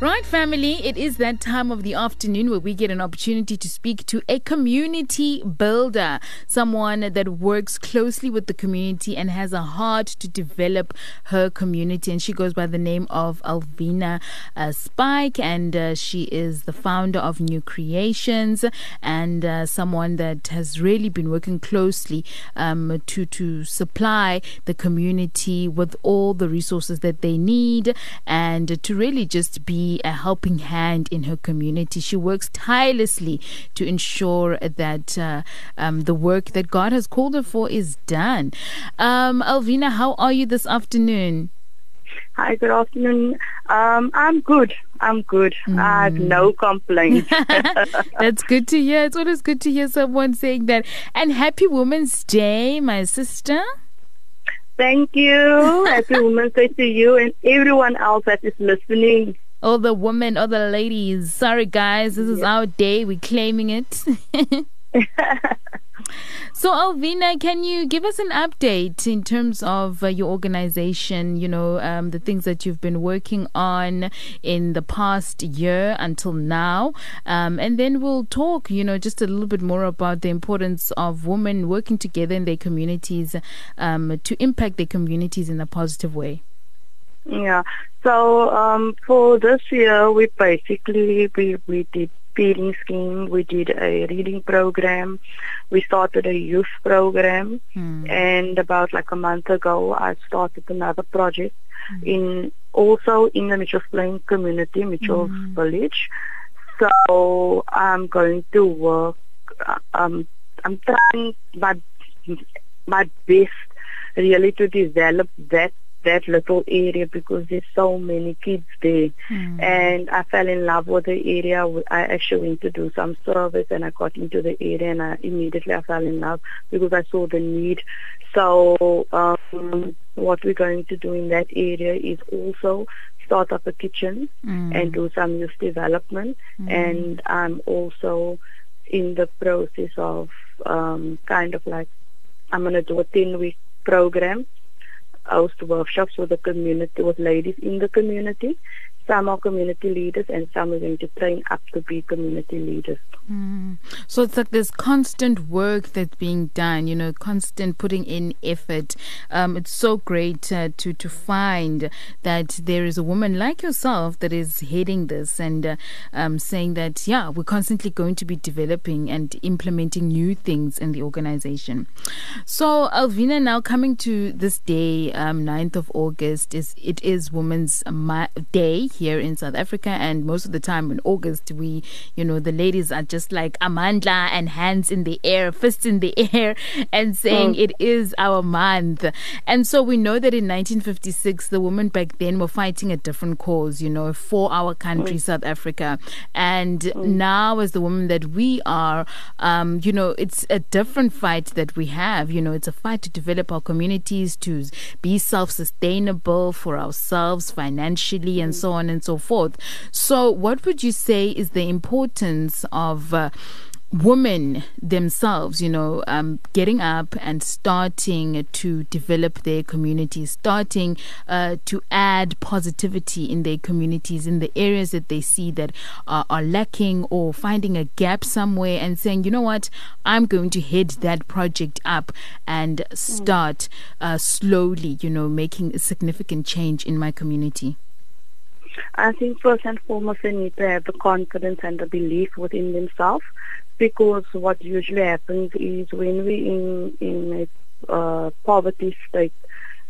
Right, family, it is that time of the afternoon where we get an opportunity to speak to a community builder, someone that works closely with the community and has a heart to develop her community. And she goes by the name of Alvina Spike, and she is the founder of New Creations, and someone that has really been working closely to supply the community with all the resources that they need and to really just be a helping hand in her community. She works tirelessly to ensure that the work that God has called her for is done. Alvina, how are you this afternoon? Hi, good afternoon. I'm good. I have no complaints. That's good to hear. It's always good to hear someone saying that. And happy Women's Day, my sister. Thank you. Happy Women's Day to you and everyone else that is listening. All the women, all the ladies. Sorry, guys, this is our day. We're claiming it. So, Alvina, can you give us an update in terms of your organization, the things that you've been working on in the past year until now? And then we'll talk, just a little bit more about the importance of women working together in their communities to impact their communities in a positive way. Yeah. So for this year, we basically we did feeding scheme, we did a reading program, we started a youth program, and about a month ago, I started another project in the Mitchell's Plain community, Mitchells Village. So I'm going to work. I'm trying my best really to develop that little area because there's so many kids there, and I fell in love with the area. I actually went to do some service and I got into the area, and I immediately fell in love because I saw the need. So what we're going to do in that area is also start up a kitchen and do some youth development, and I'm also in the process of I'm going to do a 10-week program, host workshops with the community, with ladies in the community. Some are community leaders and some are going to train up to be community leaders. So it's like there's constant work that's being done, constant putting in effort. It's so great to find that there is a woman like yourself that is heading this and saying that, we're constantly going to be developing and implementing new things in the organization. So, Alvina, now coming to this day, 9th of August, it is Women's Day here in South Africa, and most of the time in August, we, the ladies are just like amandla and hands in the air, fists in the air, and saying it is our month. And so we know that in 1956, the women back then were fighting a different cause, for our country, South Africa. And now as the women that we are, it's a different fight that we have. It's a fight to develop our communities, to be self-sustainable for ourselves financially, and so on and so forth. So what would you say is the importance of women themselves, getting up and starting to develop their communities, starting to add positivity in their communities, in the areas that they see that are lacking or finding a gap somewhere, and saying, you know what, I'm going to head that project up and start slowly, making a significant change in my community? I think first and foremost they need to have the confidence and the belief within themselves, because what usually happens is when we're in a poverty state,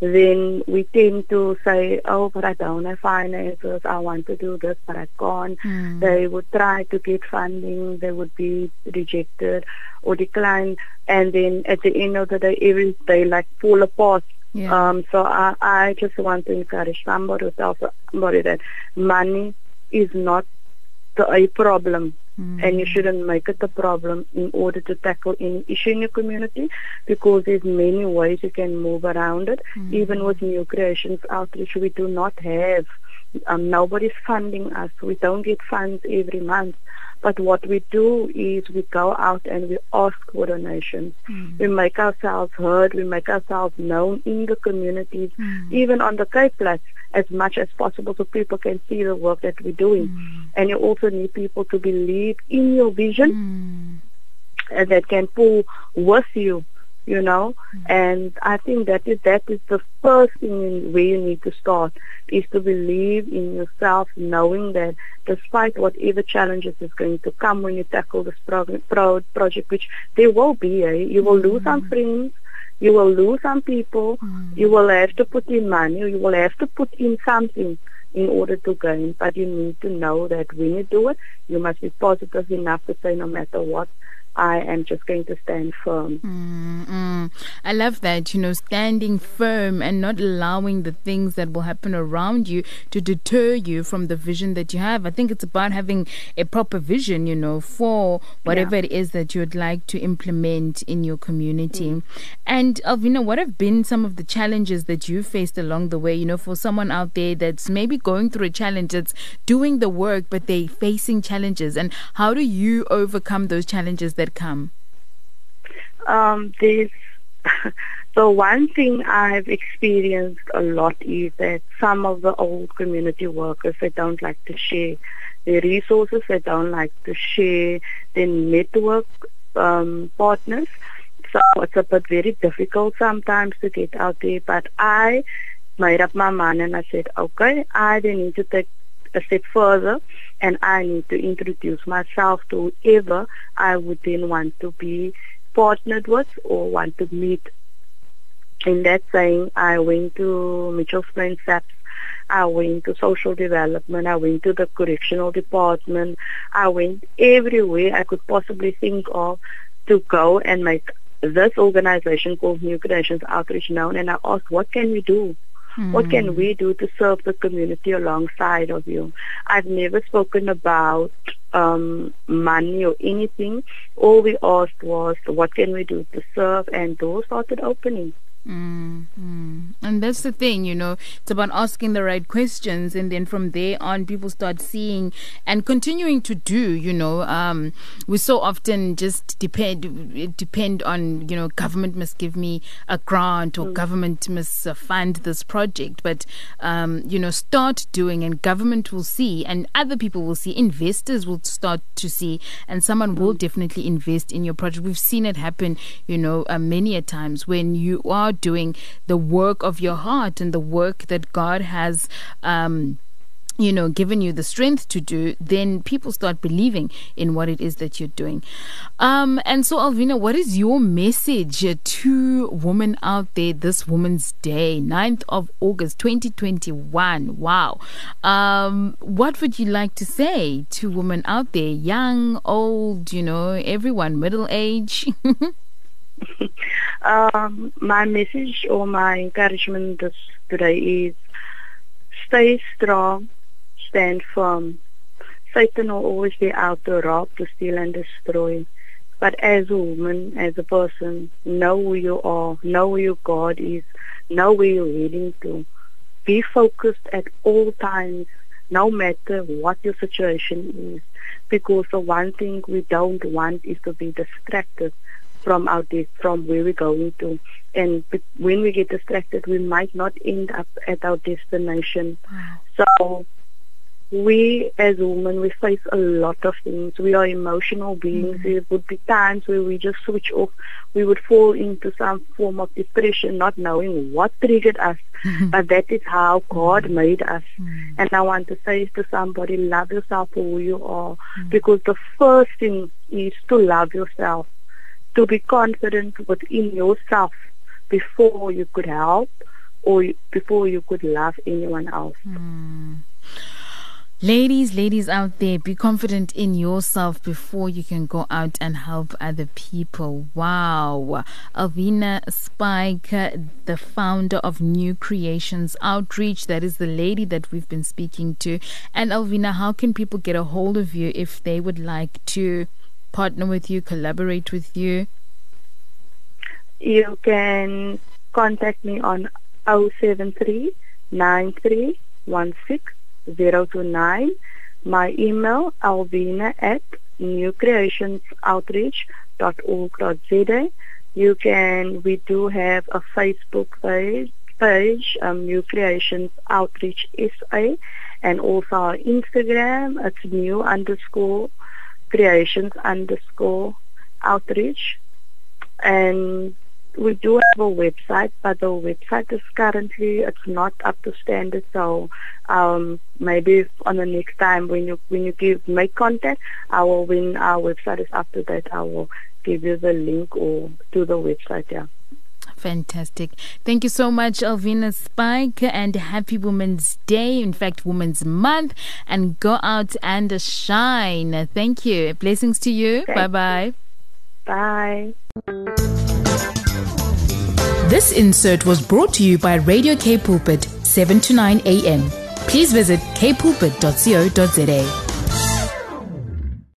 then we tend to say, but I don't have finances, I want to do this, but I can't. They would try to get funding, they would be rejected or declined, and then at the end of the day, they fall apart. Yeah. So I just want to encourage somebody that money is not a problem, and you shouldn't make it a problem in order to tackle any issue in your community, because there's many ways you can move around it. Even with New Creations Outreach, we do not have Nobody's funding us. We don't get funds every month. But what we do is we go out and we ask for donations. Mm. We make ourselves heard. We make ourselves known in the communities, even on the Cape Flats, as much as possible so people can see the work that we're doing. Mm. And you also need people to believe in your vision that can pull with you, you know. Mm. And I think that is the first thing where you need to start, is to believe in yourself, knowing that despite whatever challenges is going to come when you tackle this project, which there will be, you will lose some friends, you will lose some people, you will have to put in money, you will have to put in something in order to gain, but you need to know that when you do it, you must be positive enough to say, no matter what, I am just going to stand firm. Mm-hmm. I love that, standing firm and not allowing the things that will happen around you to deter you from the vision that you have. I think it's about having a proper vision, for whatever it is that you would like to implement in your community. And Alvina, what have been some of the challenges that you faced along the way, for someone out there that's maybe going through a challenge, that's doing the work, but they're facing challenges, and how do you overcome those challenges that come? The one thing I've experienced a lot is that some of the old community workers, they don't like to share their resources, they don't like to share their network partners, so it's a bit very difficult sometimes to get out there. But I made up my mind and I said, okay, I need to take a step further, and I need to introduce myself to whoever I would then want to be partnered with or want to meet. In that saying, I went to Mitchells Plain SAPS, I went to social development, I went to the correctional department, I went everywhere I could possibly think of to go and make this organization called New Creations Outreach known, and I asked, what can we do? What can we do to serve the community alongside of you? I've never spoken about money or anything. All we asked was, what can we do to serve? And doors started opening. And that's the thing, it's about asking the right questions, and then from there on people start seeing and continuing to do. We so often just depend on, government must give me a grant, or government must fund this project, but start doing, and government will see, and other people will see, investors will start to see, and someone will definitely invest in your project. We've seen it happen many a times when you are doing the work of your heart and the work that God has given you the strength to do, then people start believing in what it is that you're doing. And so, Alvina, what is your message to women out there this Women's Day, 9th of August 2021? Wow. What would you like to say to women out there, young, old, everyone, middle age? My message or my encouragement today is, stay strong, stand firm. Satan will always be out to rob, to steal and destroy. But as a woman, as a person, know who you are, know who your God is, know where you're heading to. Be focused at all times, no matter what your situation is, because the one thing we don't want is to be distracted from our day, from where we're going to. And when we get distracted, we might not end up at our destination. Wow. So we as women, we face a lot of things. We are emotional beings. There would be times where we just switch off. We would fall into some form of depression, not knowing what triggered us. But that is how God made us. And I want to say to somebody, love yourself for who you are, because the first thing is to love yourself, to be confident within yourself before you could help or before you could love anyone else. Ladies out there, be confident in yourself before you can go out and help other people. Wow. Alvina Spike, the founder of New Creations Outreach, that is the lady that we've been speaking to. And Alvina, how can people get a hold of you if they would like to partner with you, collaborate with you? You can contact me on 073 9316 029. My email, alvina@newcreationsoutreach.org.za. We do have a Facebook page, New Creations Outreach SA, and also our Instagram, it's new_creations_outreach. And we do have a website, but the website is currently, it's not up to standard, so maybe on the next time when you make contact, when our website is up to date, I will give you the link or to the website, yeah. Fantastic. Thank you so much, Alvina Spike, and happy Women's Day, in fact, Women's Month, and go out and shine. Thank you. Blessings to you. Thank Bye-bye. You. Bye. This insert was brought to you by Radio K-Pulpit, 7 to 9 a.m. Please visit kpulpit.co.za.